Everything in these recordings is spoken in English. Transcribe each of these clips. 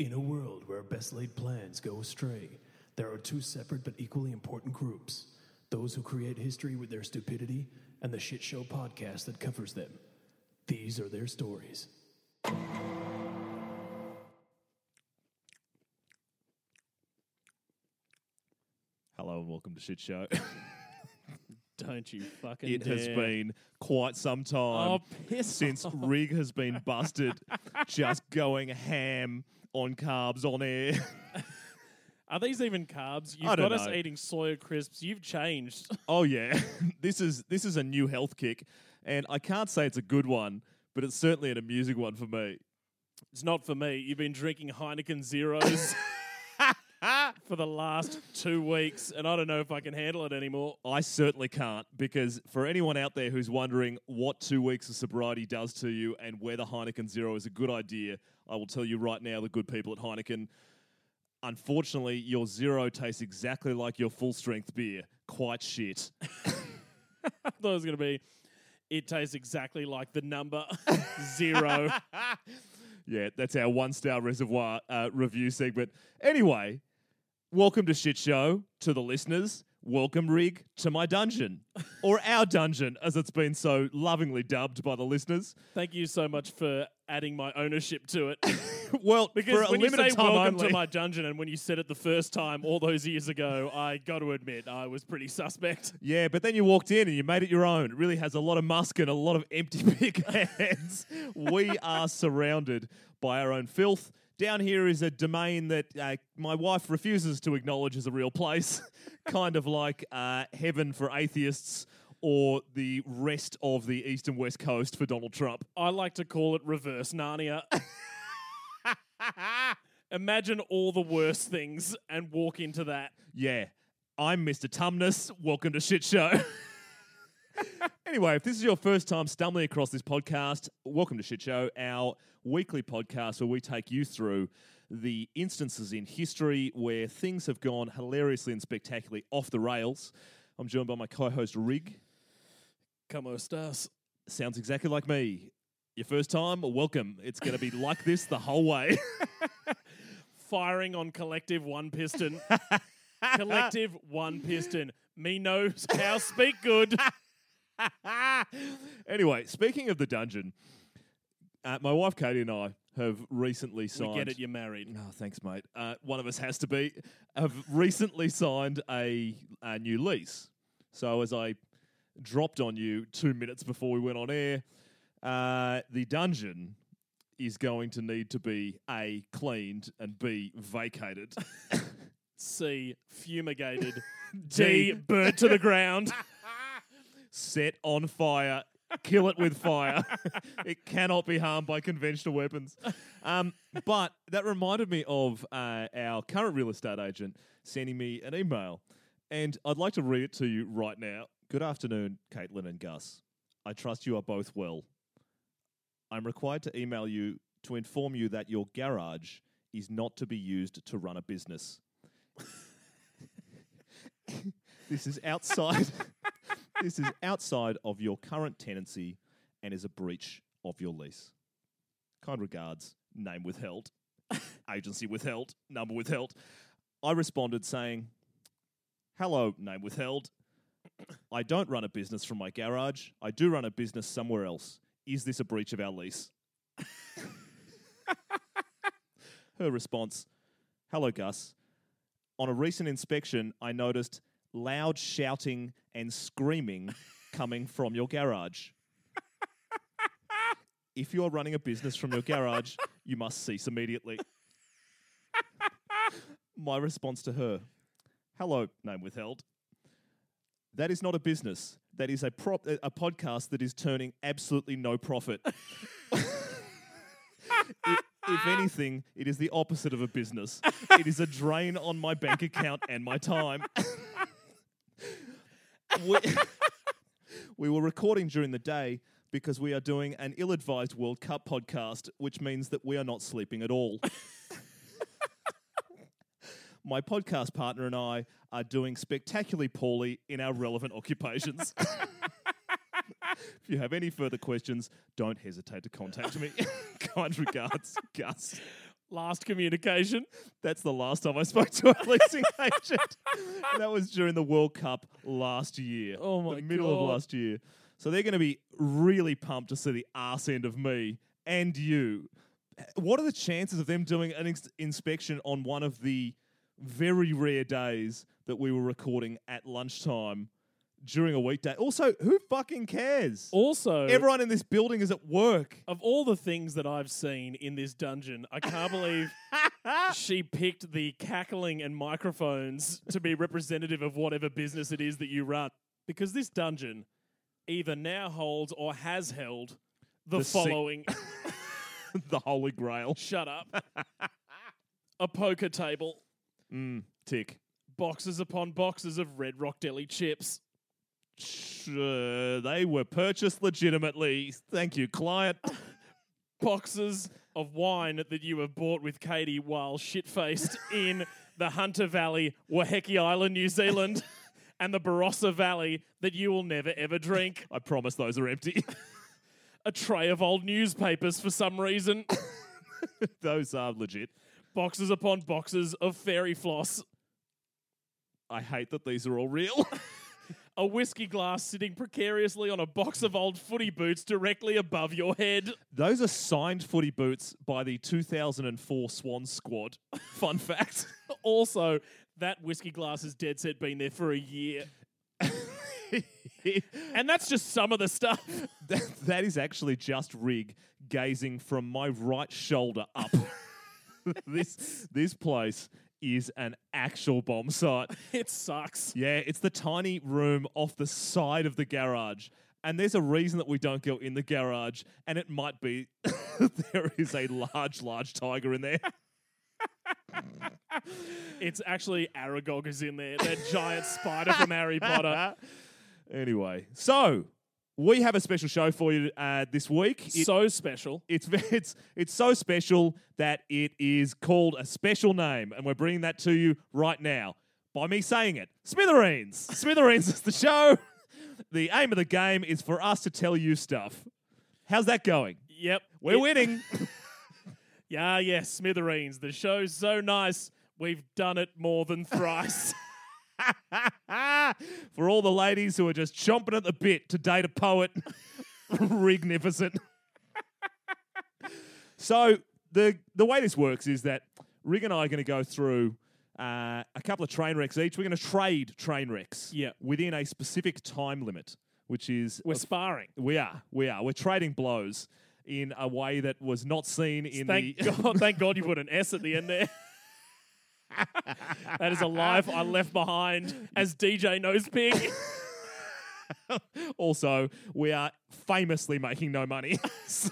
In a world where best-laid plans go astray, there are two separate but equally important groups. Those who create history with their stupidity and the shit show podcast that covers them. These are their stories. Hello and welcome to Shit Show. Don't you fucking dare. It has been quite some time since Rig has been busted just going ham on carbs on air. Are these even carbs? You've got us eating soya crisps. You've changed. Oh, yeah. This is a new health kick, and I can't say it's a good one, but it's certainly an amusing one for me. It's not for me. You've been drinking Heineken Zeros. For the last 2 weeks, and I don't know if I can handle it anymore. I certainly can't, because for anyone out there who's wondering what 2 weeks of sobriety does to you and whether Heineken Zero is a good idea, I will tell you right now, the good people at Heineken, unfortunately, your Zero tastes exactly like your full-strength beer. Quite shit. I thought it was going to be, it tastes exactly like the number zero. Yeah, that's our one-star reservoir review segment. Anyway... Welcome to Shit Show, to the listeners. Welcome, Rig, to my dungeon. Or our dungeon, as it's been so lovingly dubbed by the listeners. Thank you so much for adding my ownership to it. Well, because when you say welcome to my dungeon, and when you said it the first time all those years ago, I got to admit, I was pretty suspect. Yeah, but then you walked in and you made it your own. It really has a lot of musk and a lot of empty big hands. We are surrounded by our own filth. Down here is a domain that my wife refuses to acknowledge as a real place, kind of like heaven for atheists or the rest of the East and West Coast for Donald Trump. I like to call it reverse Narnia. Imagine all the worst things and walk into that. Yeah. I'm Mr. Tumnus. Welcome to Shit Show. Anyway, if this is your first time stumbling across this podcast, welcome to Shit Show, our weekly podcast where we take you through the instances in history where things have gone hilariously and spectacularly off the rails. I'm joined by my co-host, Rig. Como estás? Sounds exactly like me. Your first time, welcome. It's going to be like this the whole way. Firing on collective one piston. Collective one piston. Me knows how speak good. Anyway, speaking of the dungeon, my wife Katie and I have recently signed... We get it, you're married. Oh, thanks, mate. One of us has to be. Have recently signed a new lease. So as I dropped on you 2 minutes before we went on air, the dungeon is going to need to be A, cleaned, and B, vacated. C, fumigated. D, burnt to the ground. Set on fire. Kill it with fire. It cannot be harmed by conventional weapons. But that reminded me of our current real estate agent sending me an email. And I'd like to read it to you right now. Good afternoon, Caitlin and Gus. I trust you are both well. I'm required to email you to inform you that your garage is not to be used to run a business. This is outside... This is outside of your current tenancy and is a breach of your lease. Kind regards, name withheld, agency withheld, number withheld. I responded saying, hello, name withheld. I don't run a business from my garage. I do run a business somewhere else. Is this a breach of our lease? Her response, hello, Gus. On a recent inspection, I noticed loud shouting and screaming coming from your garage. If you are running a business from your garage, you must cease immediately. My response to her, hello, name withheld. That is not a business. That is a podcast that is turning absolutely no profit. If anything, it is the opposite of a business. It is a drain on my bank account and my time. We were recording during the day because we are doing an ill-advised World Cup podcast, which means that we are not sleeping at all. My podcast partner and I are doing spectacularly poorly in our relevant occupations. If you have any further questions, don't hesitate to contact me. Kind regards, Gus. last communication. That's the last time I spoke to a leasing agent. That was during the World Cup last year. Oh my God. The middle of last year. So they're going to be really pumped to see the arse end of me and you. What are the chances of them doing an inspection on one of the very rare days that we were recording at lunchtime during a weekday? Also, who fucking cares? Also, everyone in this building is at work. Of all the things that I've seen in this dungeon, I can't believe she picked the cackling and microphones to be representative of whatever business it is that you run. Because this dungeon either now holds or has held the following... The Holy Grail. Shut up. A poker table. Tick. Boxes upon boxes of Red Rock Deli chips. Sure, they were purchased legitimately. Thank you, client. Boxes of wine that you have bought with Katie while shit-faced in the Hunter Valley, Waiheke Island, New Zealand, and the Barossa Valley that you will never, ever drink. I promise those are empty. A tray of old newspapers for some reason. Those are legit. Boxes upon boxes of fairy floss. I hate that these are all real. A whiskey glass sitting precariously on a box of old footy boots directly above your head. Those are signed footy boots by the 2004 Swan Squad. Fun fact. Also, that whiskey glass has dead set been there for a year. And that's just some of the stuff. That is actually just Rig gazing from my right shoulder up. This place is an actual bomb site. It sucks. Yeah, it's the tiny room off the side of the garage. And there's a reason that we don't go in the garage. And it might be there is a large, large tiger in there. It's actually Aragog is in there, that giant spider from Harry Potter. Anyway, so we have a special show for you this week. So special. It's so special that it is called a special name, and we're bringing that to you right now by me saying it. Smithereens. Smithereens is the show. The aim of the game is for us to tell you stuff. How's that going? Yep. We're winning. Yeah, Smithereens. The show's so nice, we've done it more than thrice. For all the ladies who are just chomping at the bit to date a poet, Rignificent. So the way this works is that Rig and I are going to go through a couple of train wrecks each. We're going to trade train wrecks within a specific time limit, which is... We're sparring. We are. We're trading blows in a way that was not seen in Thank God you put an S at the end there. That is a life I left behind as DJ Nosepig. Also, we are famously making no money. So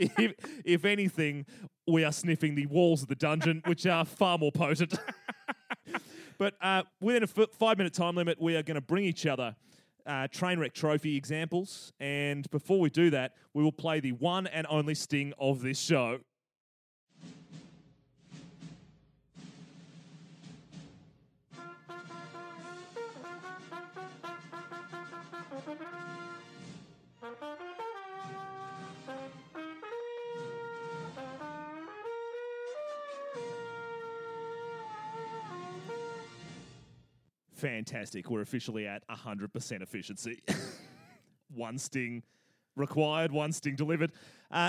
if anything, we are sniffing the walls of the dungeon, which are far more potent. But within a 5-minute time limit, we are going to bring each other train wreck trophy examples. And before we do that, we will play the one and only sting of this show. Fantastic. We're officially at 100% efficiency. One sting required, one sting delivered.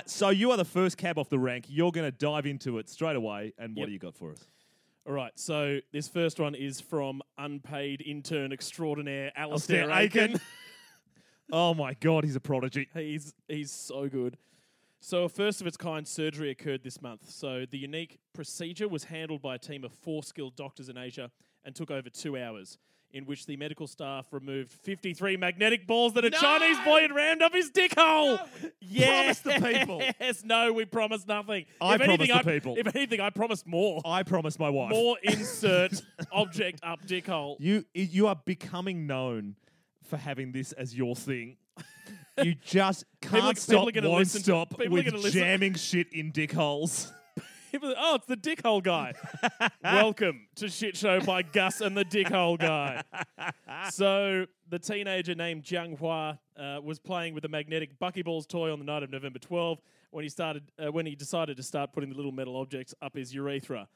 So you are the first cab off the rank. You're going to dive into it straight away. And what do you got for us? All right. So this first one is from unpaid intern extraordinaire Alistair Aiken. Oh, my God. He's a prodigy. He's so good. So a first of its kind surgery occurred this month. So the unique procedure was handled by a team of 4 skilled doctors in Asia and took over 2 hours, in which the medical staff removed 53 magnetic balls that a Chinese boy had rammed up his dick hole. No, yes. Promise the people. Yes, no, we promised nothing. I promised the people. If anything, I promised more. I promised my wife. More insert object up dick hole. You are becoming known for having this as your thing. You just can't stop, won't stop with jamming shit in dick holes. people, oh, it's the dickhole guy. Welcome to Shit Show by Gus and the Dickhole Guy. So the teenager named Jiang Hua was playing with a magnetic buckyballs toy on the night of November 12 when he started when he decided to start putting the little metal objects up his urethra,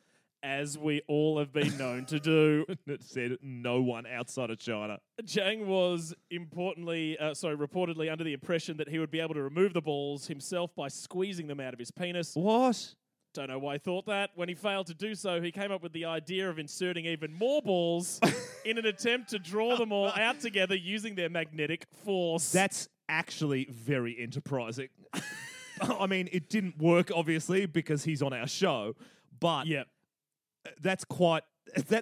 as we all have been known to do. It said no one outside of China. Jiang was reportedly under the impression that he would be able to remove the balls himself by squeezing them out of his penis. What? Don't know why he thought that. When he failed to do so, he came up with the idea of inserting even more balls in an attempt to draw them all out together using their magnetic force. That's actually very enterprising. I mean, it didn't work, obviously, because he's on our show, but... Yep. That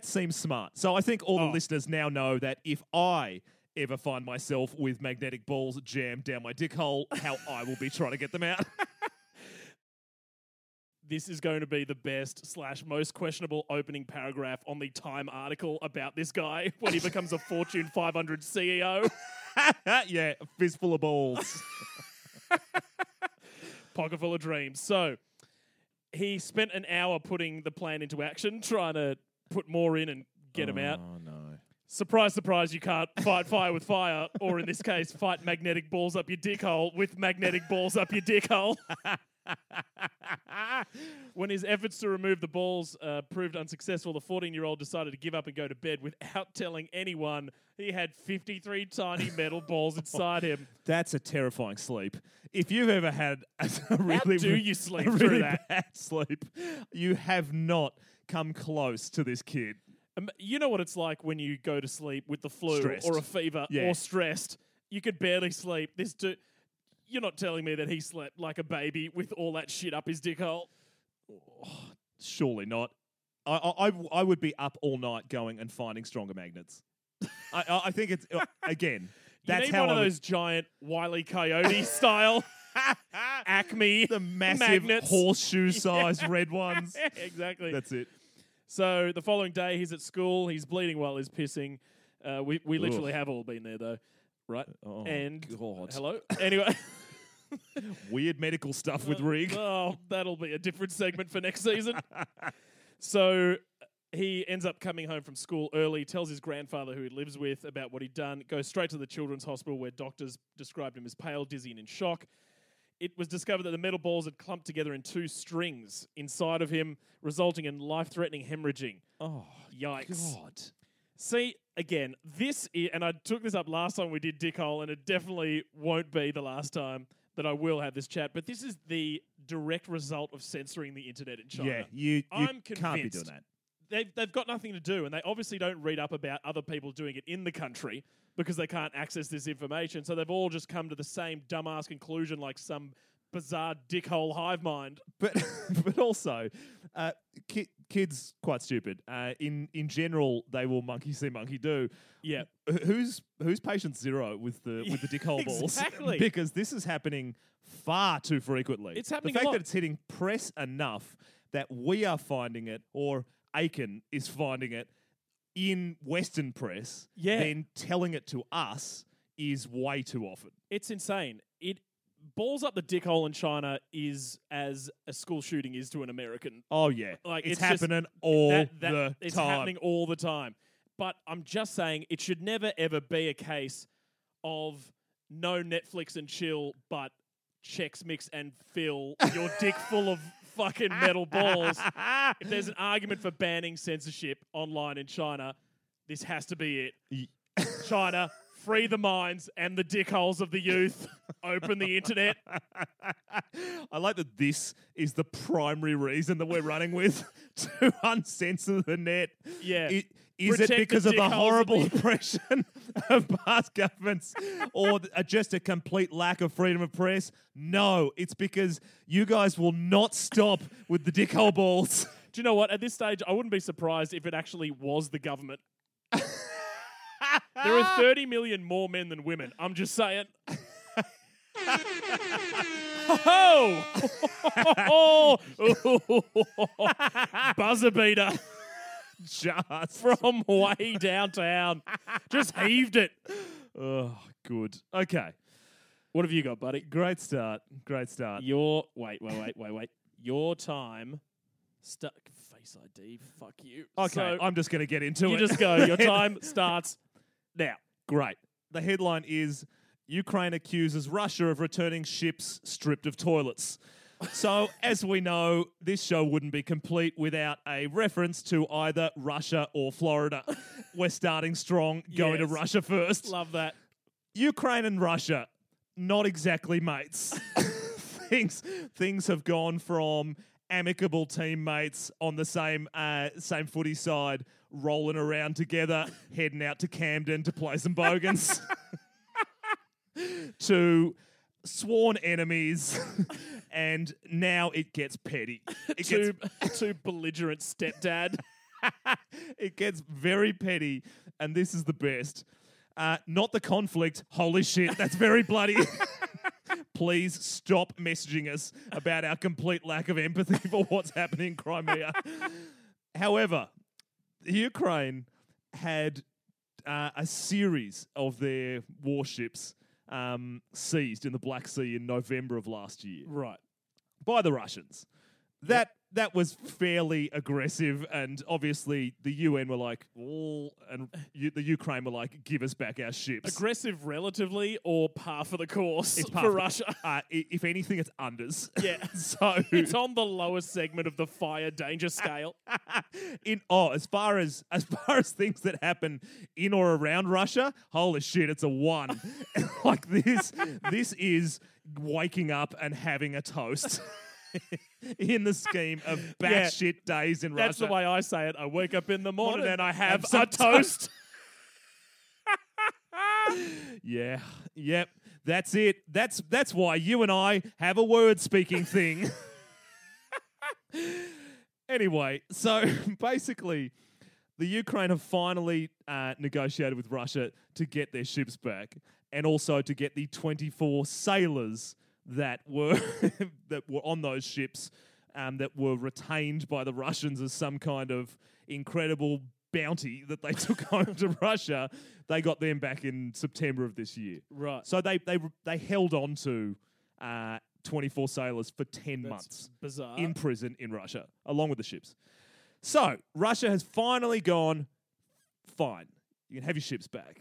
seems smart. So I think all the listeners now know that if I ever find myself with magnetic balls jammed down my dick hole, how I will be trying to get them out. This is going to be the best / most questionable opening paragraph on the Time article about this guy when he becomes a Fortune 500 CEO. Yeah, a fistful of balls. Pocket full of dreams. So... he spent an hour putting the plan into action, trying to put more in and get him out. Oh, no. Surprise, surprise, you can't fight fire with fire, or in this case, fight magnetic balls up your dick hole with magnetic balls up your dick hole. When his efforts to remove the balls proved unsuccessful, the 14-year-old decided to give up and go to bed without telling anyone. He had 53 tiny metal balls inside him. That's a terrifying sleep. If you've ever had a really bad sleep, you have not come close to this kid. You know what it's like when you go to sleep with the flu or a fever or stressed. You could barely sleep. This dude... You're not telling me that he slept like a baby with all that shit up his dickhole? Oh, surely not. I would be up all night going and finding stronger magnets. I think it's, again, that's how you need one of those giant Wile E. Coyote style Acme the massive horseshoe-sized red ones. Exactly. That's it. So the following day, he's at school. He's bleeding while he's pissing. We literally have all been there, though. Right? Oh, and God. Hello? Anyway. Weird medical stuff with Rig. Oh, that'll be a different segment for next season. So he ends up coming home from school early, tells his grandfather who he lives with about what he'd done, goes straight to the children's hospital where doctors described him as pale, dizzy and in shock. It was discovered that the metal balls had clumped together in two strings inside of him, resulting in life-threatening hemorrhaging. Oh, yikes. God. See, again, this is, and I took this up last time we did Dickhole, and it definitely won't be the last time that I will have this chat, but this is the direct result of censoring the internet in China. Yeah, I'm convinced can't be doing that. They've got nothing to do, and they obviously don't read up about other people doing it in the country because they can't access this information, so they've all just come to the same dumbass conclusion like some bizarre dickhole hive mind. But also, kids quite stupid. In general, they will monkey see, monkey do. Yeah. Who's patient zero with the dickhole balls? Exactly. Because this is happening far too frequently. It's happening. The fact that it's hitting press enough that we are finding it, or Aiken is finding it in Western press, then telling it to us is way too often. It's insane. Balls up the dickhole in China is as a school shooting is to an American. Oh, yeah. Like, it's happening all the time. It's happening all the time. But I'm just saying it should never, ever be a case of no Netflix and chill, but Chex Mix and fill your dick full of fucking metal balls. If there's an argument for banning censorship online in China, this has to be it. China... free the minds and the dickholes of the youth. Open the internet. I like that this is the primary reason that we're running with to uncensor the net. Yeah. Is it because of the horrible oppression of past governments or just a complete lack of freedom of press? No, it's because you guys will not stop with the dickhole balls. Do you know what? At this stage, I wouldn't be surprised if it actually was the government. There are 30 million more men than women. I'm just saying. Ho! Buzzer beater. Just. From way downtown. Just heaved it. Oh, good. Okay. What have you got, buddy? Great start. Your time Face ID, fuck you. Okay, so I'm just going to get into it. You just go. Your time starts now. Great. The headline is, Ukraine accuses Russia of returning ships stripped of toilets. So, as we know, this show wouldn't be complete without a reference to either Russia or Florida. We're starting strong, going to Russia first. Love that. Ukraine and Russia, not exactly mates. Things have gone from amicable teammates on the same footy side, rolling around together, heading out to Camden to play some bogans, to sworn enemies, and now it gets petty. It gets too belligerent stepdad. It gets very petty, and this is the best. Not the conflict. Holy shit, that's very bloody. Please stop messaging us about our complete lack of empathy for what's happening in Crimea. However, Ukraine had a series of their warships seized in the Black Sea in November of last year. Right. By the Russians. That was fairly aggressive, and obviously the UN were like, oh, and the Ukraine were like, give us back our ships. Aggressive relatively, or par for the course for Russia? If anything, it's unders. Yeah. So it's on the lowest segment of the fire danger scale. As far as things that happen in or around Russia, holy shit, it's a one. Like this is waking up and having a toast. In the scheme of batshit days in Russia. That's the way I say it. I wake up in the morning and I have a toast. Yeah. Yep. That's it. That's why you and I have a word-speaking thing. Anyway, so basically the Ukraine have finally negotiated with Russia to get their ships back and also to get the 24 sailors that were on those ships that were retained by the Russians as some kind of incredible bounty that they took home to Russia. They got them back in September of this year. Right. So they held on to 24 sailors for 10 months. Bizarre. In prison in Russia, along with the ships. So Russia has finally gone, fine, you can have your ships back.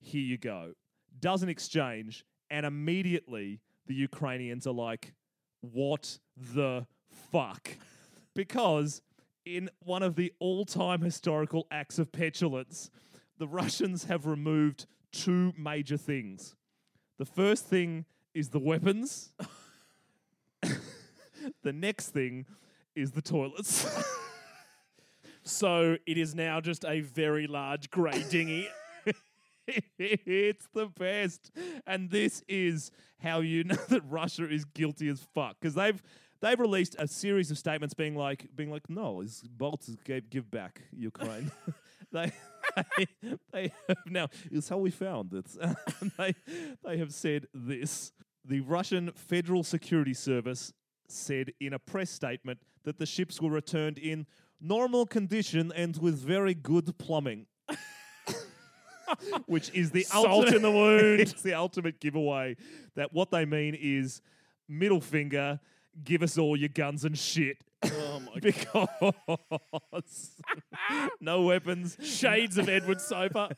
Here you go. Does an exchange, and immediately the Ukrainians are like, what the fuck? Because in one of the all-time historical acts of petulance, the Russians have removed two major things. The first thing is the weapons. The next thing is the toilets. So it is now just a very large grey dinghy. It's the best. And this is how you know that Russia is guilty as fuck. Because they've released a series of statements being like, no, it's Baltics give back Ukraine. they have now, it's how we found it. They have said this. The Russian Federal Security Service said in a press statement that the ships were returned in normal condition and with very good plumbing. Which is the salt in the wound. It's the ultimate giveaway that what they mean is middle finger, give us all your guns and shit. Oh my Because no weapons. Shades of Edward Soper.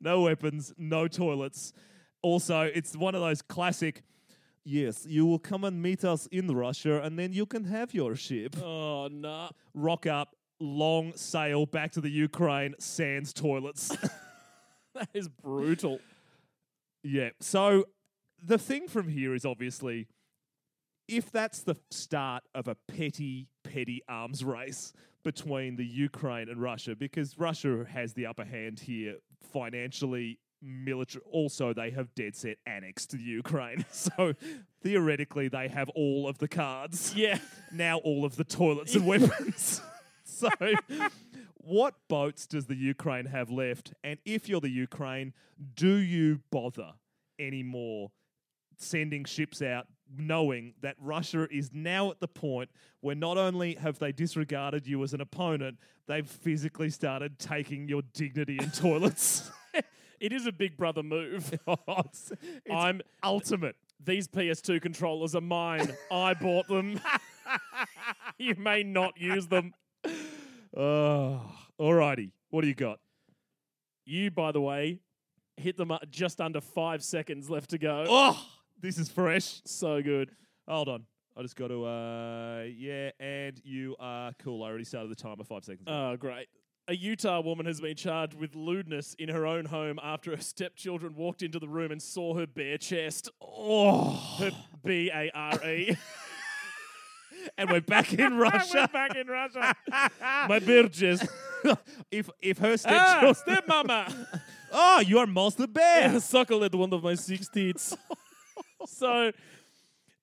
No weapons, no toilets. Also, it's one of those classic, yes, you will come and meet us in Russia and then you can have your ship. Oh, no. Rock up, long sail back to the Ukraine, sans toilets. That is brutal. Yeah. So the thing from here is obviously, if that's the start of a petty, petty arms race between the Ukraine and Russia, because Russia has the upper hand here financially, military. Also, they have dead set annexed the Ukraine. So theoretically, they have all of the cards. Yeah. Now all of the toilets and weapons. So what boats does the Ukraine have left? And if you're the Ukraine, do you bother anymore sending ships out knowing that Russia is now at the point where not only have they disregarded you as an opponent, they've physically started taking your dignity in toilets? It is a big brother move. It's I'm ultimate. These PS2 controllers are mine. I bought them. you may not use them. All righty. What do you got? You, by the way, hit them up just under 5 seconds left to go. Oh, this is fresh. So good. Hold on. I just got to, yeah, and you are cool. I already started the timer 5 seconds ago. Oh, great. A Utah woman has been charged with lewdness in her own home after her stepchildren walked into the room and saw her bare chest. Oh, her B-A-R-E. And we're back in Russia. We're back in Russia. My bare chest. If her stepchildren... stepmama. Oh, you are monster bear. Yeah, suckle at one of my six teats. So,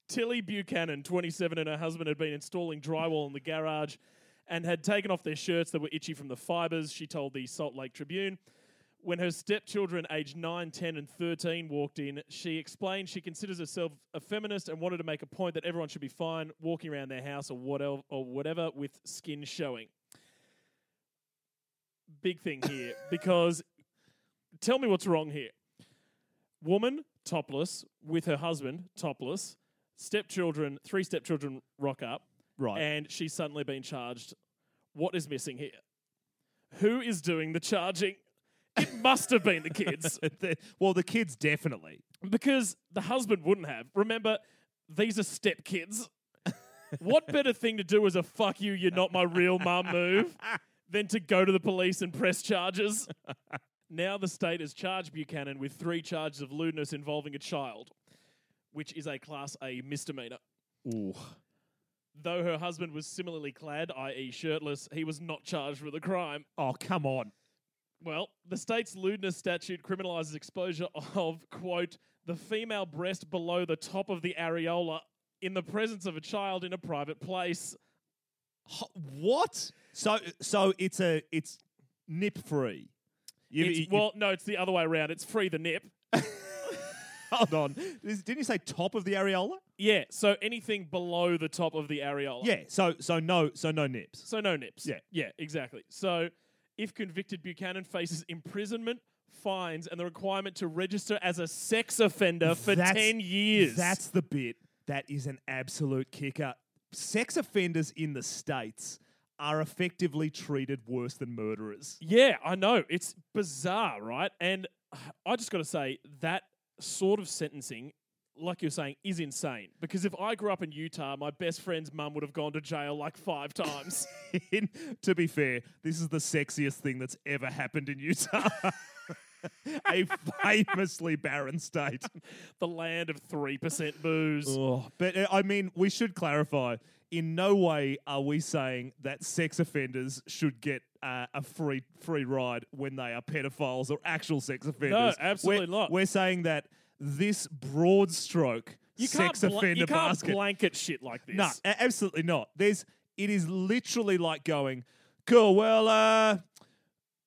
Tilly Buchanan, 27, and her husband had been installing drywall in the garage and had taken off their shirts that were itchy from the fibres, she told the Salt Lake Tribune. When her stepchildren, aged 9, 10 and 13, walked in, she explained she considers herself a feminist and wanted to make a point that everyone should be fine walking around their house or whatever with skin showing. Big thing here, because tell me what's wrong here. Woman, topless, with her husband, topless, stepchildren, 3 stepchildren rock up. Right. And she's suddenly been charged. What is missing here? Who is doing the charging? It must have been the kids. The kids definitely. Because the husband wouldn't have. Remember, these are stepkids. What better thing to do as a fuck you, you're not my real mum move than to go to the police and press charges? Now the state has charged Buchanan with 3 charges of lewdness involving a child, which is a Class A misdemeanor. Ooh. Though her husband was similarly clad, i.e. shirtless, he was not charged with a crime. Oh, come on. Well, the state's lewdness statute criminalises exposure of, quote, the female breast below the top of the areola in the presence of a child in a private place. What? So it's nip free. No, it's the other way around. It's free the nip. Hold on. Didn't you say top of the areola? Yeah, so anything below the top of the areola. Yeah, so no nips. So no nips. Yeah, exactly. So if convicted, Buchanan faces imprisonment, fines, and the requirement to register as a sex offender for 10 years. That's the bit that is an absolute kicker. Sex offenders in the States are effectively treated worse than murderers. Yeah, I know. It's bizarre, right? And I just got to say that sort of sentencing, like you're saying, is insane. Because if I grew up in Utah, my best friend's mum would have gone to jail like 5 times. To be fair, this is the sexiest thing that's ever happened in Utah. A famously barren state. The land of 3% booze. Oh, but I mean, we should clarify, in no way are we saying that sex offenders should get a free ride when they are pedophiles or actual sex offenders. No, absolutely not. We're saying that this broad stroke sex offender basket. You can't blanket shit like this. No, absolutely not. It is literally like going, cool, well,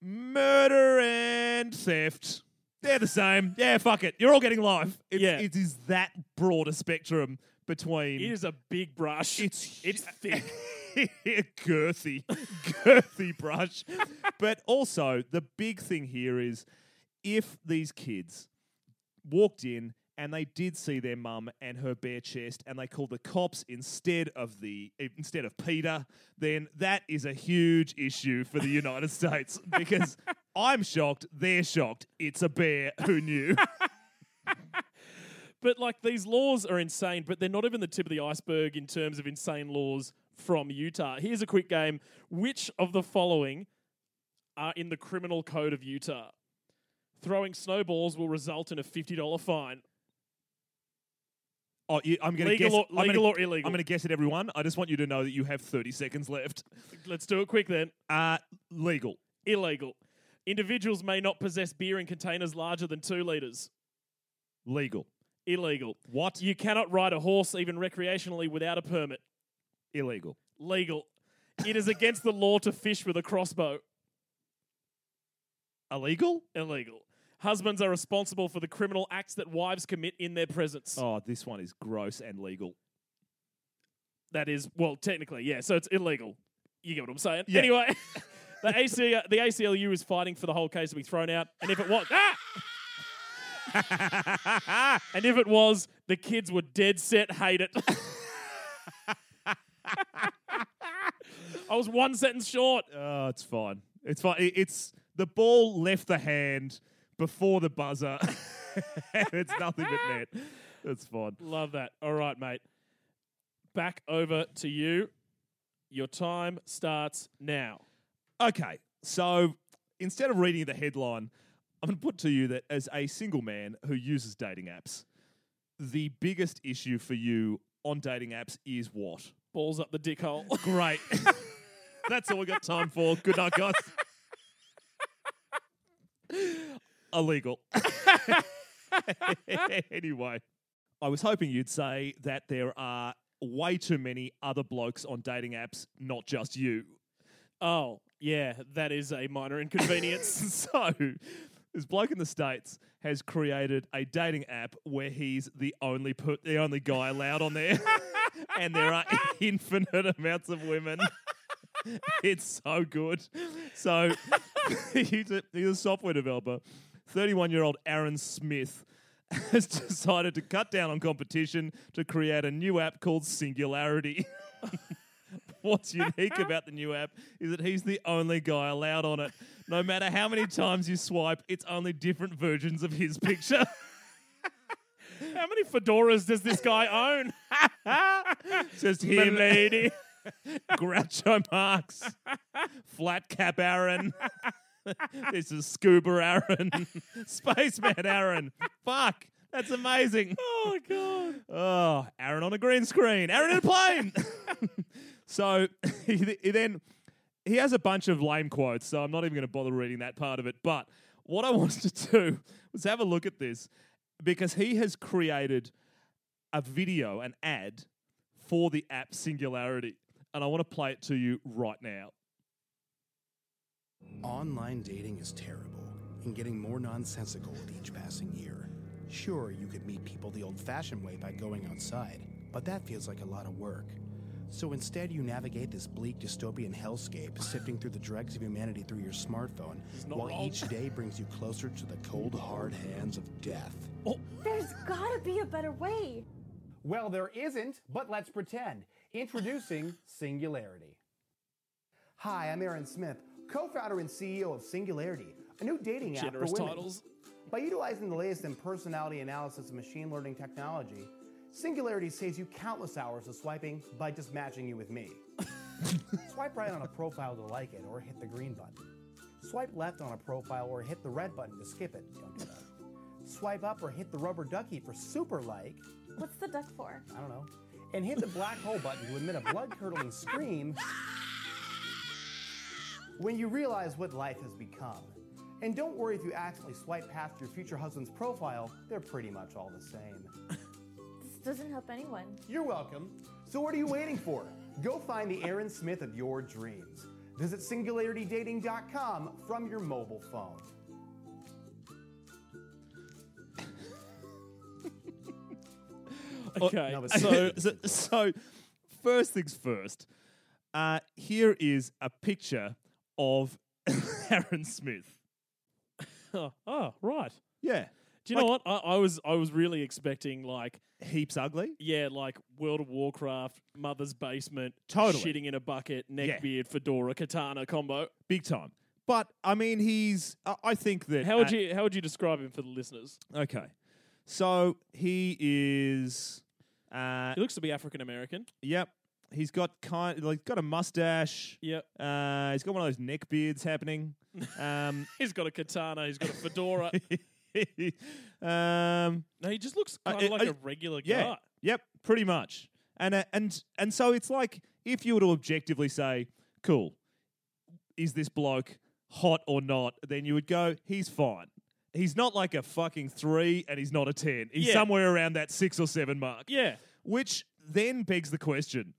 murder and theft, they're the same. Yeah, fuck it. You're all getting life. It is that broad a spectrum between... It is a big brush. It's thick. girthy brush. But also, the big thing here is if these kids walked in and they did see their mum and her bare chest and they called the cops instead of Peter, then that is a huge issue for the United States because I'm shocked, they're shocked, it's a bear, who knew? But like these laws are insane, but they're not even the tip of the iceberg in terms of insane laws from Utah. Here's a quick game. Which of the following are in the criminal code of Utah? Throwing snowballs will result in a $50 fine. Oh, I'm going to guess. Legal or illegal? I'm going to guess at everyone. I just want you to know that you have 30 seconds left. Let's do it quick then. Legal. Illegal. Individuals may not possess beer in containers larger than 2 litres. Legal. Illegal. What? You cannot ride a horse, even recreationally, without a permit. Illegal. Legal. It is against the law to fish with a crossbow. Illegal? Illegal. Husbands are responsible for the criminal acts that wives commit in their presence. Oh, this one is gross and legal. That is, well, technically, yeah, so it's illegal. You get what I'm saying? Yeah. Anyway, the ACLU is fighting for the whole case to be thrown out, and if it was... Ah! And if it was, the kids would dead set hate it. I was one sentence short. Oh, it's fine. It's fine. It's the ball left the hand before the buzzer. It's nothing but net. That's fine. Love that. All right, mate. Back over to you. Your time starts now. Okay. So instead of reading the headline, I'm going to put to you that as a single man who uses dating apps, the biggest issue for you on dating apps is what? Balls up the dick hole. Great. That's all we got time for. Good night, guys. Illegal. Anyway, I was hoping you'd say that there are way too many other blokes on dating apps, not just you. Oh, yeah, that is a minor inconvenience. So, this bloke in the States has created a dating app where he's the only guy allowed on there, and there are infinite amounts of women. It's so good. So, he's a software developer. 31-year-old Aaron Smith has decided to cut down on competition to create a new app called Singularity. What's unique about the new app is that he's the only guy allowed on it. No matter how many times you swipe, it's only different versions of his picture. How many fedoras does this guy own? Just him. Milady. Groucho Marx. Flat cap Aaron. This is Scuba Aaron. Spaceman Aaron. Fuck. That's amazing. Oh, God. Oh, Aaron on a green screen. Aaron in a plane. So he has a bunch of lame quotes, so I'm not even going to bother reading that part of it. But what I wanted to do was have a look at this because he has created a video, an ad, for the app Singularity. And I want to play it to you right now. Online dating is terrible and getting more nonsensical with each passing year. Sure, you could meet people the old-fashioned way by going outside, but that feels like a lot of work. So instead, you navigate this bleak dystopian hellscape, sifting through the dregs of humanity through your smartphone, while each day brings you closer to the cold, hard hands of death. Oh. There's gotta be a better way. Well, there isn't, but let's pretend. Introducing Singularity. Hi, I'm Aaron Smith, co-founder and CEO of Singularity, a new dating app for women. Generous titles. By utilizing the latest in personality analysis and machine learning technology, Singularity saves you countless hours of swiping by just matching you with me. Swipe right on a profile to like it or hit the green button. Swipe left on a profile or hit the red button to skip it. Don't do that. Swipe up or hit the rubber ducky for super like. What's the duck for? I don't know. And hit the black hole button to emit a blood-curdling scream when you realize what life has become. And don't worry if you accidentally swipe past your future husband's profile. They're pretty much all the same. This doesn't help anyone. You're welcome. So what are you waiting for? Go find the Aaron Smith of your dreams. Visit singularitydating.com from your mobile phone. Okay. No, so first things first. Here is a picture of Aaron Smith. Oh, right. Yeah. Do you know what? I was really expecting like heaps ugly. Yeah, like World of Warcraft, mother's basement, totally shitting in a bucket, neckbeard, fedora, katana combo, big time. But I mean, he's. I think that. How would you describe him for the listeners? Okay, so he is. He looks to be African American. Yep. He's got got a mustache. Yep. He's got one of those neck beards happening. He's got a katana. He's got a fedora. No, he just looks kind of like a regular guy. Yep, pretty much. And so it's like if you were to objectively say, "Cool, is this bloke hot or not?" Then you would go, "He's fine. He's not like a fucking 3, and he's not a 10. He's somewhere around that 6 or 7 mark." Yeah, which then begs the question.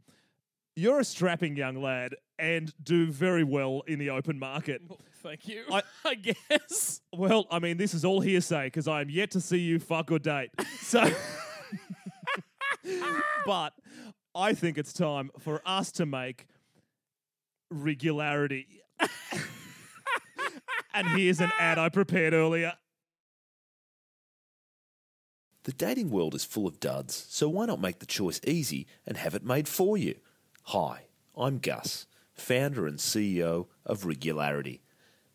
You're a strapping young lad and do very well in the open market. Well, thank you, I guess. Well, I mean, this is all hearsay because I am yet to see you fuck or date. So, but I think it's time for us to make regularity. And here's an ad I prepared earlier. The dating world is full of duds, so why not make the choice easy and have it made for you? Hi, I'm Gus, founder and CEO of Regularity.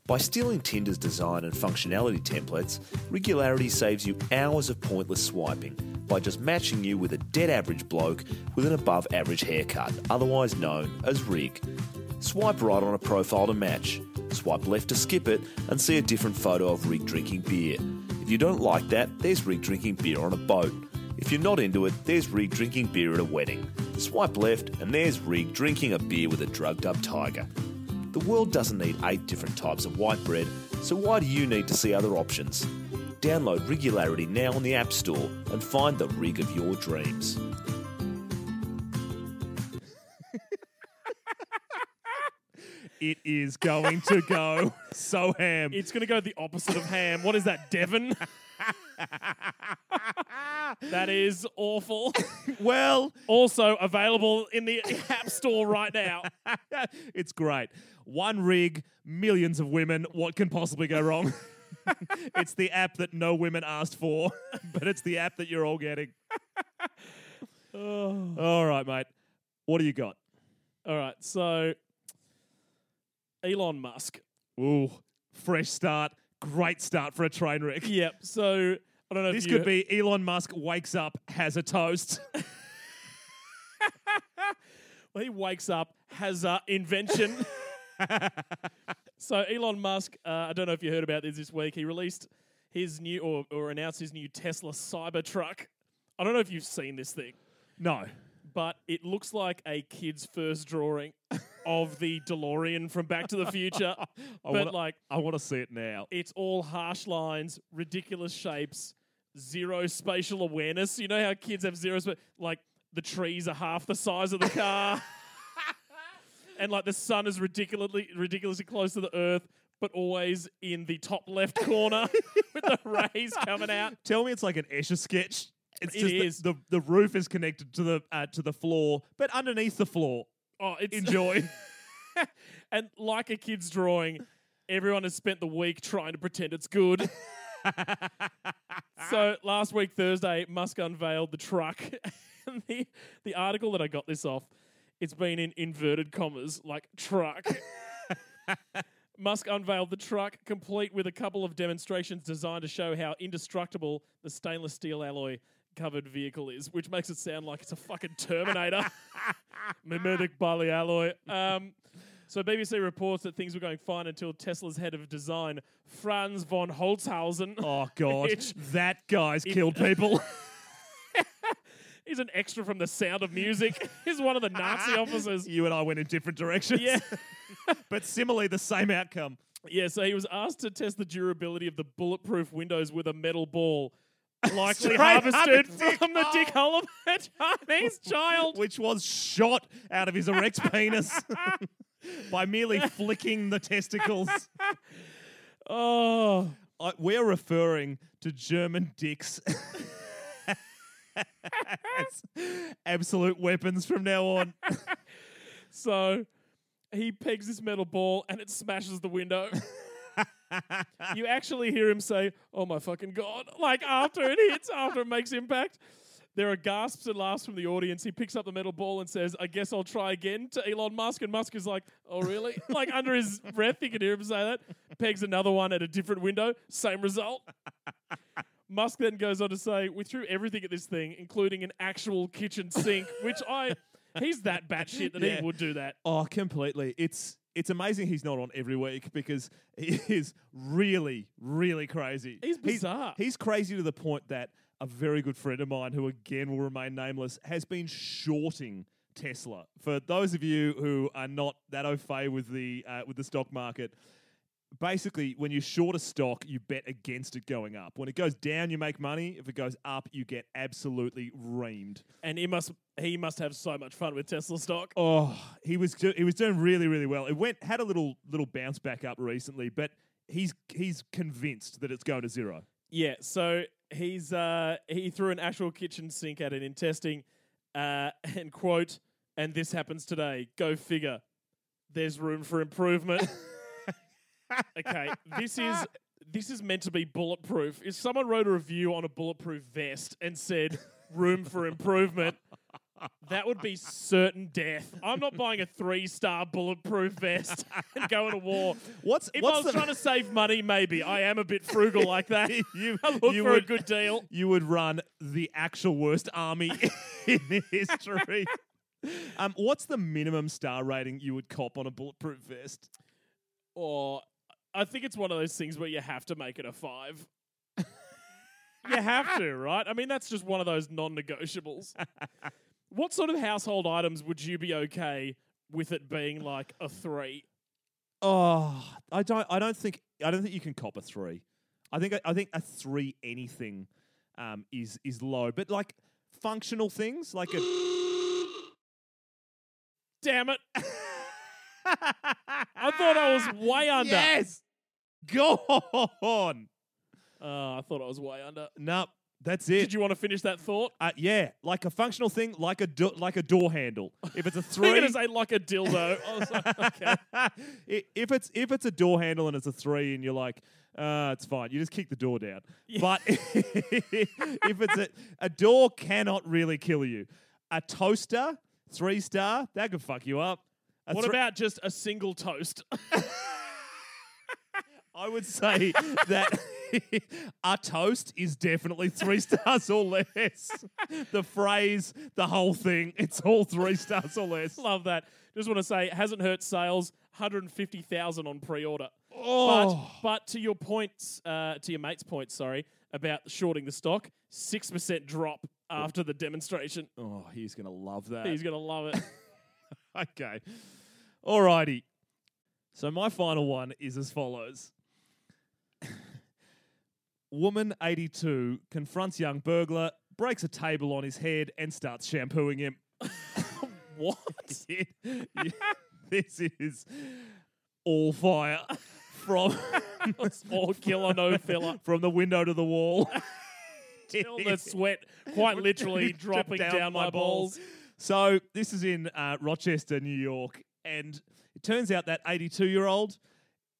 By stealing Tinder's design and functionality templates, Regularity saves you hours of pointless swiping by just matching you with a dead average bloke with an above average haircut, otherwise known as Rig. Swipe right on a profile to match, swipe left to skip it and see a different photo of Rig drinking beer. If you don't like that, there's Rig drinking beer on a boat. If you're not into it, there's Rig drinking beer at a wedding. Swipe left and there's Rig drinking a beer with a drugged up tiger. The world doesn't need 8 different types of white bread, so why do you need to see other options? Download Regularity now on the App Store and find the Rig of your dreams. It is going to go so ham. It's going to go the opposite of ham. What is that, Devon? That is awful. Well, also available in the App Store right now. It's great. One rig, millions of women. What can possibly go wrong? It's the app that no women asked for, but it's the app that you're all getting. Oh. All right, mate. What do you got? All right, so Elon Musk. Ooh, fresh start. Great start for a train wreck. Yep, so I don't know. This could be Elon Musk wakes up, has a toast. Well, he wakes up, has a invention. So Elon Musk, I don't know if you heard about this week. He released his new or announced his new Tesla Cybertruck. I don't know if you've seen this thing. No, but it looks like a kid's first drawing of the DeLorean from Back to the Future. I want to see it now. It's all harsh lines, ridiculous shapes, zero spatial awareness. You know how kids have zero like the trees are half the size of the car. And like the sun is ridiculously close to the earth, but always in the top left corner with the rays coming out. Tell me it's like an Escher sketch. It is. The roof is connected to the floor, but underneath the floor. Oh, it's enjoy. And like a kid's drawing, everyone has spent the week trying to pretend it's good. So last week, Thursday, Musk unveiled the truck. And the article that I got this off, it's been in inverted commas, like truck. Musk unveiled the truck, complete with a couple of demonstrations designed to show how indestructible the stainless steel alloy covered vehicle is, which makes it sound like it's a fucking Terminator. Mimetic polyalloy. So BBC reports that things were going fine until Tesla's head of design, Franz von Holtzhausen. Oh, God. That guy's killed people. He's an extra from The Sound of Music. He's one of the Nazi officers. You and I went in different directions. Yeah. But similarly, the same outcome. Yeah, so he was asked to test the durability of the bulletproof windows with a metal ball. Likely harvested from the dick hole of a Chinese child. Which was shot out of his erect penis by merely flicking the testicles. Oh, we're referring to German dicks as absolute weapons from now on. So he pegs this metal ball and it smashes the window. You actually hear him say, "Oh my fucking God," like after it hits, after it makes impact. There are gasps and laughs from the audience. He picks up the metal ball and says, "I guess I'll try again," to Elon Musk. And Musk is like, "Oh really?" Like under his breath, you can hear him say that. Pegs another one at a different window. Same result. Musk then goes on to say, "We threw everything at this thing, including an actual kitchen sink," which he's that batshit that he would do that. Oh, completely. It's amazing he's not on every week because he is really, really crazy. He's bizarre. He's crazy to the point that a very good friend of mine, who again will remain nameless, has been shorting Tesla. For those of you who are not that au fait with the stock market, basically when you short a stock, you bet against it going up. When it goes down, you make money. If it goes up, you get absolutely reamed. And he must have so much fun with Tesla stock. Oh, he was doing really, really well. It had a little bounce back up recently, but he's convinced that it's going to zero. Yeah, so he threw an actual kitchen sink at it in testing, and quote, "And this happens today. Go figure. There's room for improvement." Okay, this is meant to be bulletproof. If someone wrote a review on a bulletproof vest and said, "Room for improvement," That would be certain death. I'm not buying a 3-star bulletproof vest and going to war. If I was trying to save money, maybe. I am a bit frugal like that. I look for a good deal. You would run the actual worst army in history. What's the minimum star rating you would cop on a bulletproof vest? Or I think it's one of those things where you have to make it a 5. You have to, right? I mean, that's just one of those non-negotiables. What sort of household items would you be okay with it being like a 3? Oh, I don't think you can cop a 3. I think a 3 anything is low, but like functional things like a. Damn it! I thought I was way under. Yes, go on. I thought I was way under. Nope, that's it. Did you want to finish that thought? Yeah, like a functional thing, like a door handle. If it's a 3, I'm gonna say like a dildo. I was like, okay. If it's a door handle and it's a 3, and you're like, it's fine. You just kick the door down. Yeah. But if it's a door, cannot really kill you. A toaster, 3-star, that could fuck you up. What about just a single toast? I would say that. Our toast is definitely 3 stars or less. The phrase, the whole thing, it's all 3 stars or less. Love that. Just want to say, it hasn't hurt sales, 150,000 on pre-order. Oh. But to your points, to your mate's point, sorry, about shorting the stock, 6% drop after the demonstration. Oh, he's going to love that. He's going to love it. Okay. All righty. So my final one is as follows. Woman 82 confronts young burglar, breaks a table on his head, and starts shampooing him. What? Yeah, this is all fire from all killer, no filler. From the window to the wall. Till the sweat quite literally dropping down my balls. So this is in Rochester, New York, and it turns out that 82-year-old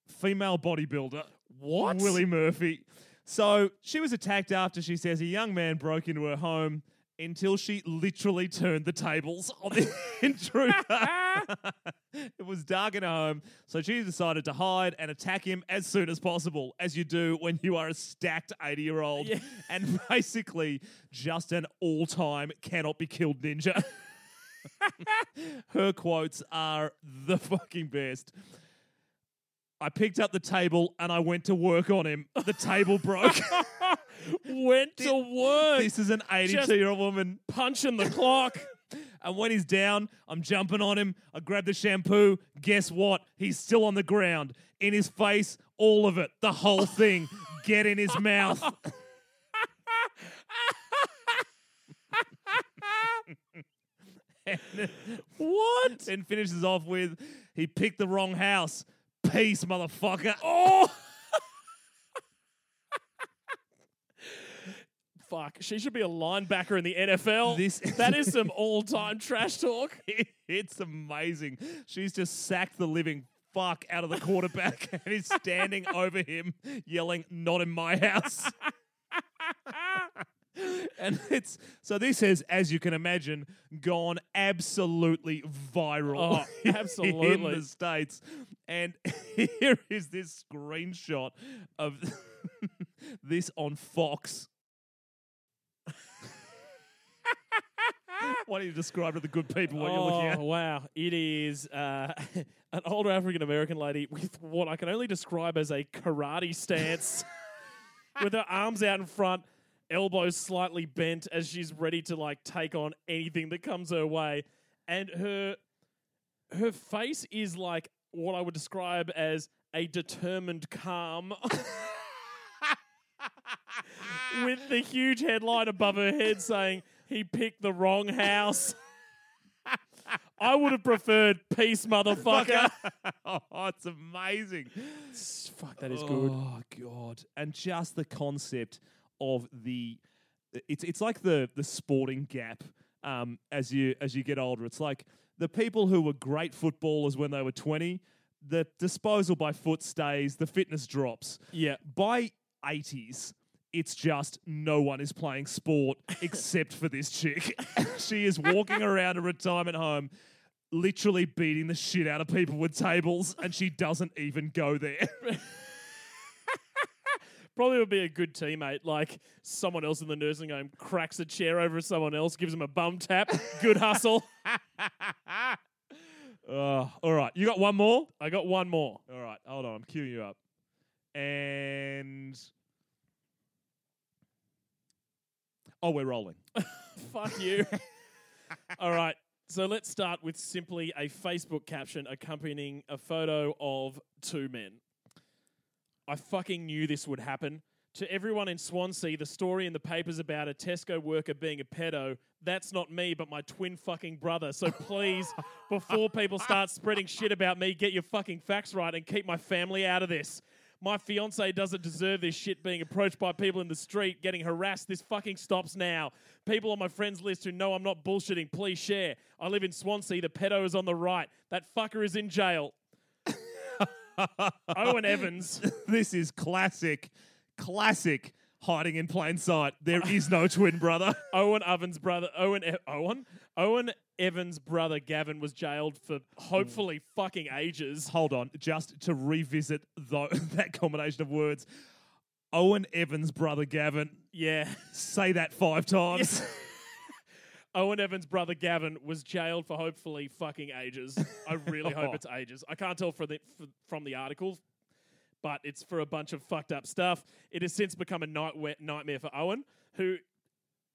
female bodybuilder, what? Willie Murphy. So she was attacked after she says a young man broke into her home until she literally turned the tables on the intruder. It was dark in her home, so she decided to hide and attack him as soon as possible, as you do when you are a stacked 80-year-old and basically just an all-time cannot-be-killed ninja. Her quotes are the fucking best. I picked up the table and I went to work on him. The table broke. Went to work. This is an 82-year-old woman. Punching the clock. And when he's down, I'm jumping on him. I grab the shampoo. Guess what? He's still on the ground. In his face, all of it. The whole thing. Get in his mouth. What? And finishes off with, he picked the wrong house. Peace, motherfucker. Oh! Fuck. She should be a linebacker in the NFL. That is some all-time trash talk. It's amazing. She's just sacked the living fuck out of the quarterback and is standing over him yelling, not in my house. And so this has, as you can imagine, gone absolutely viral in the States. And here is this screenshot of this on Fox. Why don't you describe to the good people what you're looking at? Oh, wow. It is an older African-American lady with what I can only describe as a karate stance with her arms out in front, elbows slightly bent as she's ready to like take on anything that comes her way. And her face is like what I would describe as a determined calm with the huge headline above her head saying, he picked the wrong house. I would have preferred peace, motherfucker. Oh, it's amazing. Fuck, that is good. Oh, God. And just the concept of it's like the sporting gap as you get older. It's like the people who were great footballers when they were 20, the disposal by foot stays, the fitness drops. Yeah. By 80s, it's just no one is playing sport except for this chick. She is walking around a retirement home, literally beating the shit out of people with tables, and she doesn't even go there. Probably would be a good teammate. Like, someone else in the nursing home cracks a chair over someone else, gives them a bum tap. Good hustle. All right. You got one more? I got one more. All right. Hold on. I'm queuing you up. And... oh, we're rolling. Fuck you. All right. So let's start with simply a Facebook caption accompanying a photo of two men. I fucking knew this would happen. To everyone in Swansea, the story in the papers about a Tesco worker being a pedo, that's not me, but my twin fucking brother. So please, before people start spreading shit about me, get your fucking facts right and keep my family out of this. My fiance doesn't deserve this shit, being approached by people in the street, getting harassed. This fucking stops now. People on my friends list who know I'm not bullshitting, please share. I live in Swansea. The pedo is on the right. That fucker is in jail. Owen Evans. This is classic hiding in plain sight. There is no twin brother. Owen Evans' brother Gavin was jailed for hopefully fucking ages. Hold on, just to revisit that combination of words. Owen Evans' brother Gavin. Yeah. Say that 5 times. Yes. Owen Evans' brother Gavin was jailed for hopefully fucking ages. I really hope it's ages. I can't tell from the article, but it's for a bunch of fucked up stuff. It has since become a nightmare for Owen, who,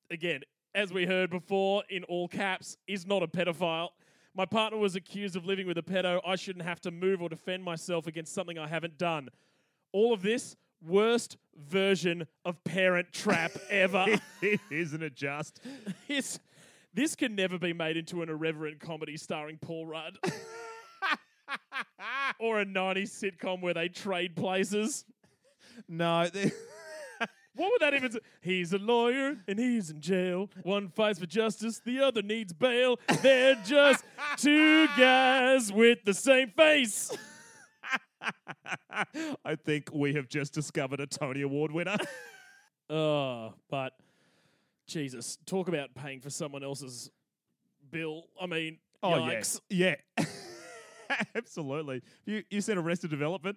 again, as we heard before, in all caps, is not a pedophile. My partner was accused of living with a pedo. I shouldn't have to move or defend myself against something I haven't done. All of this, worst version of Parent Trap ever. Isn't it just? This can never be made into an irreverent comedy starring Paul Rudd. Or a 90s sitcom where they trade places. No. What would that even say? He's a lawyer and he's in jail. One fights for justice, the other needs bail. They're just two guys with the same face. I think we have just discovered a Tony Award winner. Oh, but... Jesus, talk about paying for someone else's bill. I mean, yikes. Yeah. Absolutely. You said Arrested Development.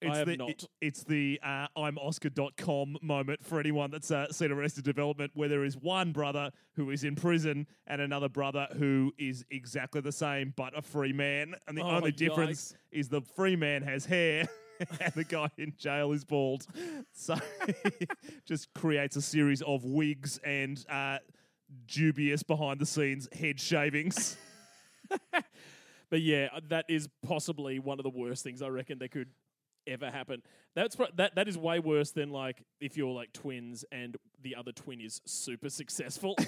It's It's the I'm Oscar.com moment for anyone that's seen Arrested Development, where there is one brother who is in prison and another brother who is exactly the same but a free man. And the only difference is the free man has hair. And the guy in jail is bald. So just creates a series of wigs and dubious behind-the-scenes head shavings. But yeah, that is possibly one of the worst things I reckon that could ever happen. That is way worse than like if you're like twins and the other twin is super successful.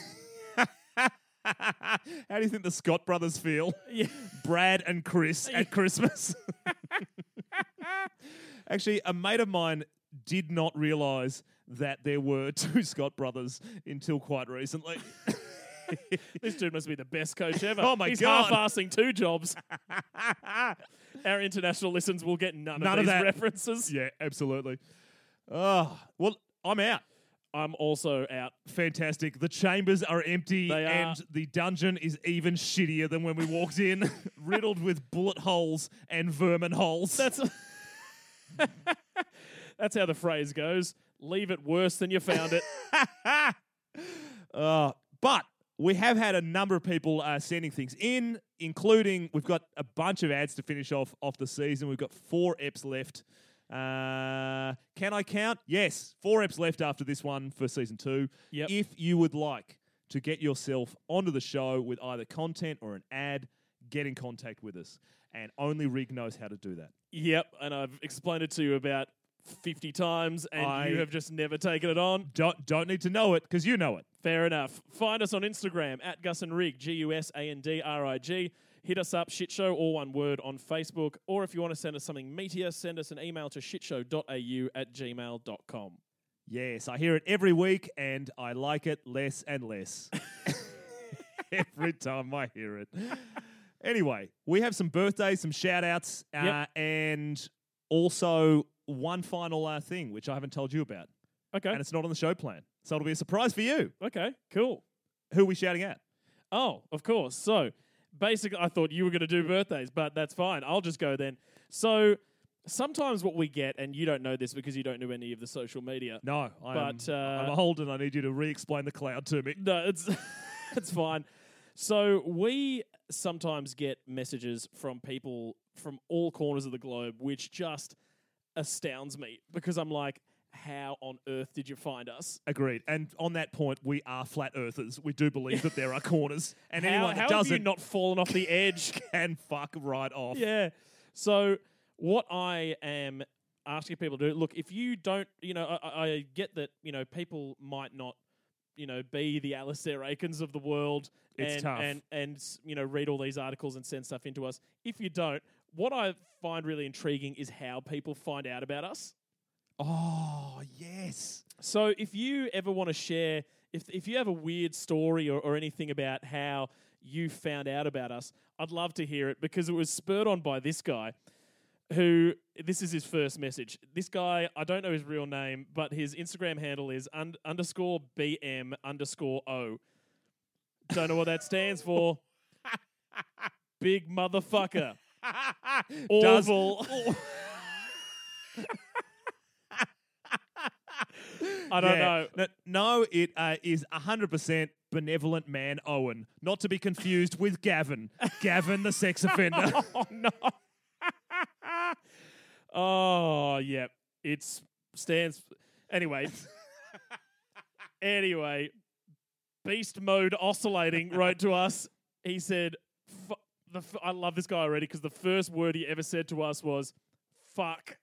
How do you think the Scott brothers feel? Yeah. Brad and Chris at Christmas. Actually, a mate of mine did not realise that there were two Scott brothers until quite recently. This dude must be the best coach ever. Oh, my God. He's half-assing 2 jobs. Our international listens will get none of these references. Yeah, absolutely. Oh, well, I'm out. I'm also out. Fantastic. The chambers are empty and the dungeon is even shittier than when we walked in, riddled with bullet holes and vermin holes. That's how the phrase goes. Leave it worse than you found it. But we have had a number of people sending things in, including we've got a bunch of ads to finish off the season. We've got 4 eps left. Can I count? Yes, 4 eps left after this one for season 2. Yep. If you would like to get yourself onto the show with either content or an ad, get in contact with us. And only Rig knows how to do that. Yep, and I've explained it to you about 50 times, and you have just never taken it on. Don't need to know it, because you know it. Fair enough. Find us on Instagram, @GusAndRig, GUSANDRIG. Hit us up, shitshow, all one word, on Facebook. Or if you want to send us something meatier, send us an email to shitshow.au@gmail.com. Yes, I hear it every week, and I like it less and less. Every time I hear it. Anyway, we have some birthdays, some shout-outs, and also one final thing, which I haven't told you about. Okay. And it's not on the show plan. So it'll be a surprise for you. Okay, cool. Who are we shouting at? Oh, of course. So basically, I thought you were going to do birthdays, but that's fine. I'll just go then. So sometimes what we get, and you don't know this because you don't do any of the social media. No, I'm old and I need you to re-explain the cloud to me. No, it's it's fine. So we sometimes get messages from people from all corners of the globe, which just astounds me because I'm like, how on earth did you find us? Agreed. And on that point, we are flat earthers. We do believe that there are corners. And anyone that doesn't... How have you not fallen off the edge? Can fuck right off. Yeah. So what I am asking people to do, look, if you don't, you know, I get that, you know, people might not, you know, be the Alistair Aikens of the world. It's tough. And you know, read all these articles and send stuff into us. If you don't, what I find really intriguing is how people find out about us. Oh, yes. So if you ever want to share, if you have a weird story or anything about how you found out about us, I'd love to hear it because it was spurred on by this guy who, this is his first message. This guy, I don't know his real name, but his Instagram handle is _BM_O. Don't know what that stands for. Big motherfucker. Orville. I don't know. No, it is 100% benevolent man Owen, not to be confused with Gavin. Gavin the sex offender. Oh, no. Oh, yeah. It stands... Anyway. Anyway, Beast Mode Oscillating wrote to us. He said, I love this guy already because the first word he ever said to us was, fuck.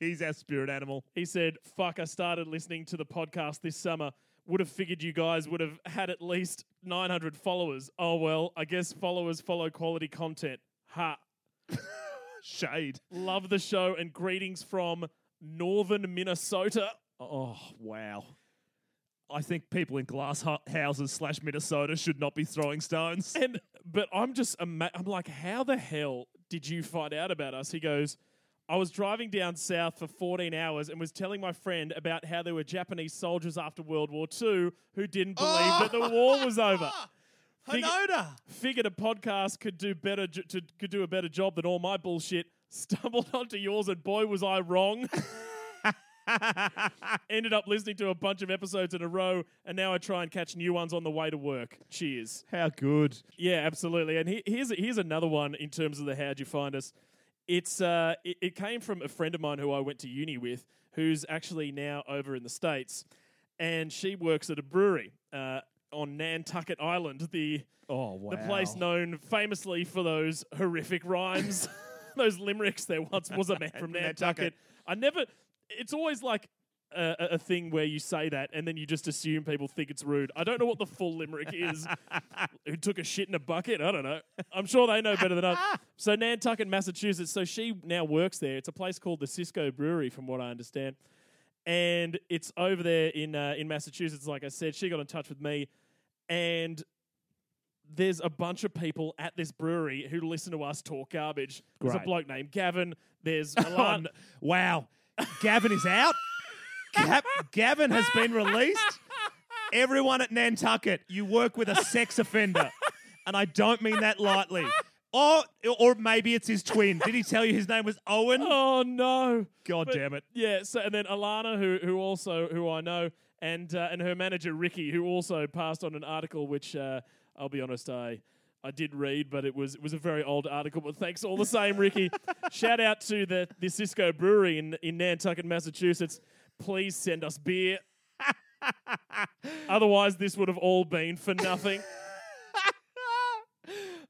He's our spirit animal. He said, fuck, I started listening to the podcast this summer. Would have figured you guys would have had at least 900 followers. Oh, well, I guess followers follow quality content. Ha. Shade. Love the show and greetings from northern Minnesota. Oh, wow. I think people in glass houses / Minnesota should not be throwing stones. But I'm just, I'm like, how the hell did you find out about us? He goes... I was driving down south for 14 hours and was telling my friend about how there were Japanese soldiers after World War II who didn't believe that the war was over. Hanoda! Figured a podcast could do a better job than all my bullshit. Stumbled onto yours and boy was I wrong. Ended up listening to a bunch of episodes in a row and now I try and catch new ones on the way to work. Cheers. How good. Yeah, absolutely. And here's another one in terms of the how'd you find us. It's it came from a friend of mine who I went to uni with, who's actually now over in the States, and she works at a brewery on Nantucket Island, the place known famously for those horrific rhymes, those limericks. There once was a man from Nantucket. It's always like a thing where you say that and then you just assume people think it's rude. I don't know what the full limerick is. Who took a shit in a bucket? I don't know. I'm sure they know better than us. So Nantucket, Massachusetts. So she now works there. It's a place called the Cisco Brewery, from what I understand. And it's over there in Massachusetts. Like I said, she got in touch with me. And there's a bunch of people at this brewery who listen to us talk garbage. There's a bloke named Gavin. There's Alan. Wow. Gavin is out? Gavin has been released. Everyone at Nantucket, you work with a sex offender. And I don't mean that lightly. Or maybe it's his twin. Did he tell you his name was Owen? Oh, no. Damn it. Yeah, so, and then Alana, who I know, and her manager, Ricky, who also passed on an article, which, I'll be honest, I did read, but it was a very old article. But thanks all the same, Ricky. Shout out to the Cisco Brewery in Nantucket, Massachusetts. Please send us beer. Otherwise, this would have all been for nothing.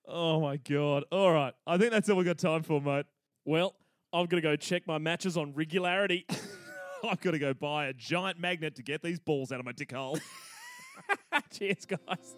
Oh, my God. All right. I think that's all we got time for, mate. Well, I'm going to go check my matches on Regularity. I've got to go buy a giant magnet to get these balls out of my dick hole. Cheers, guys.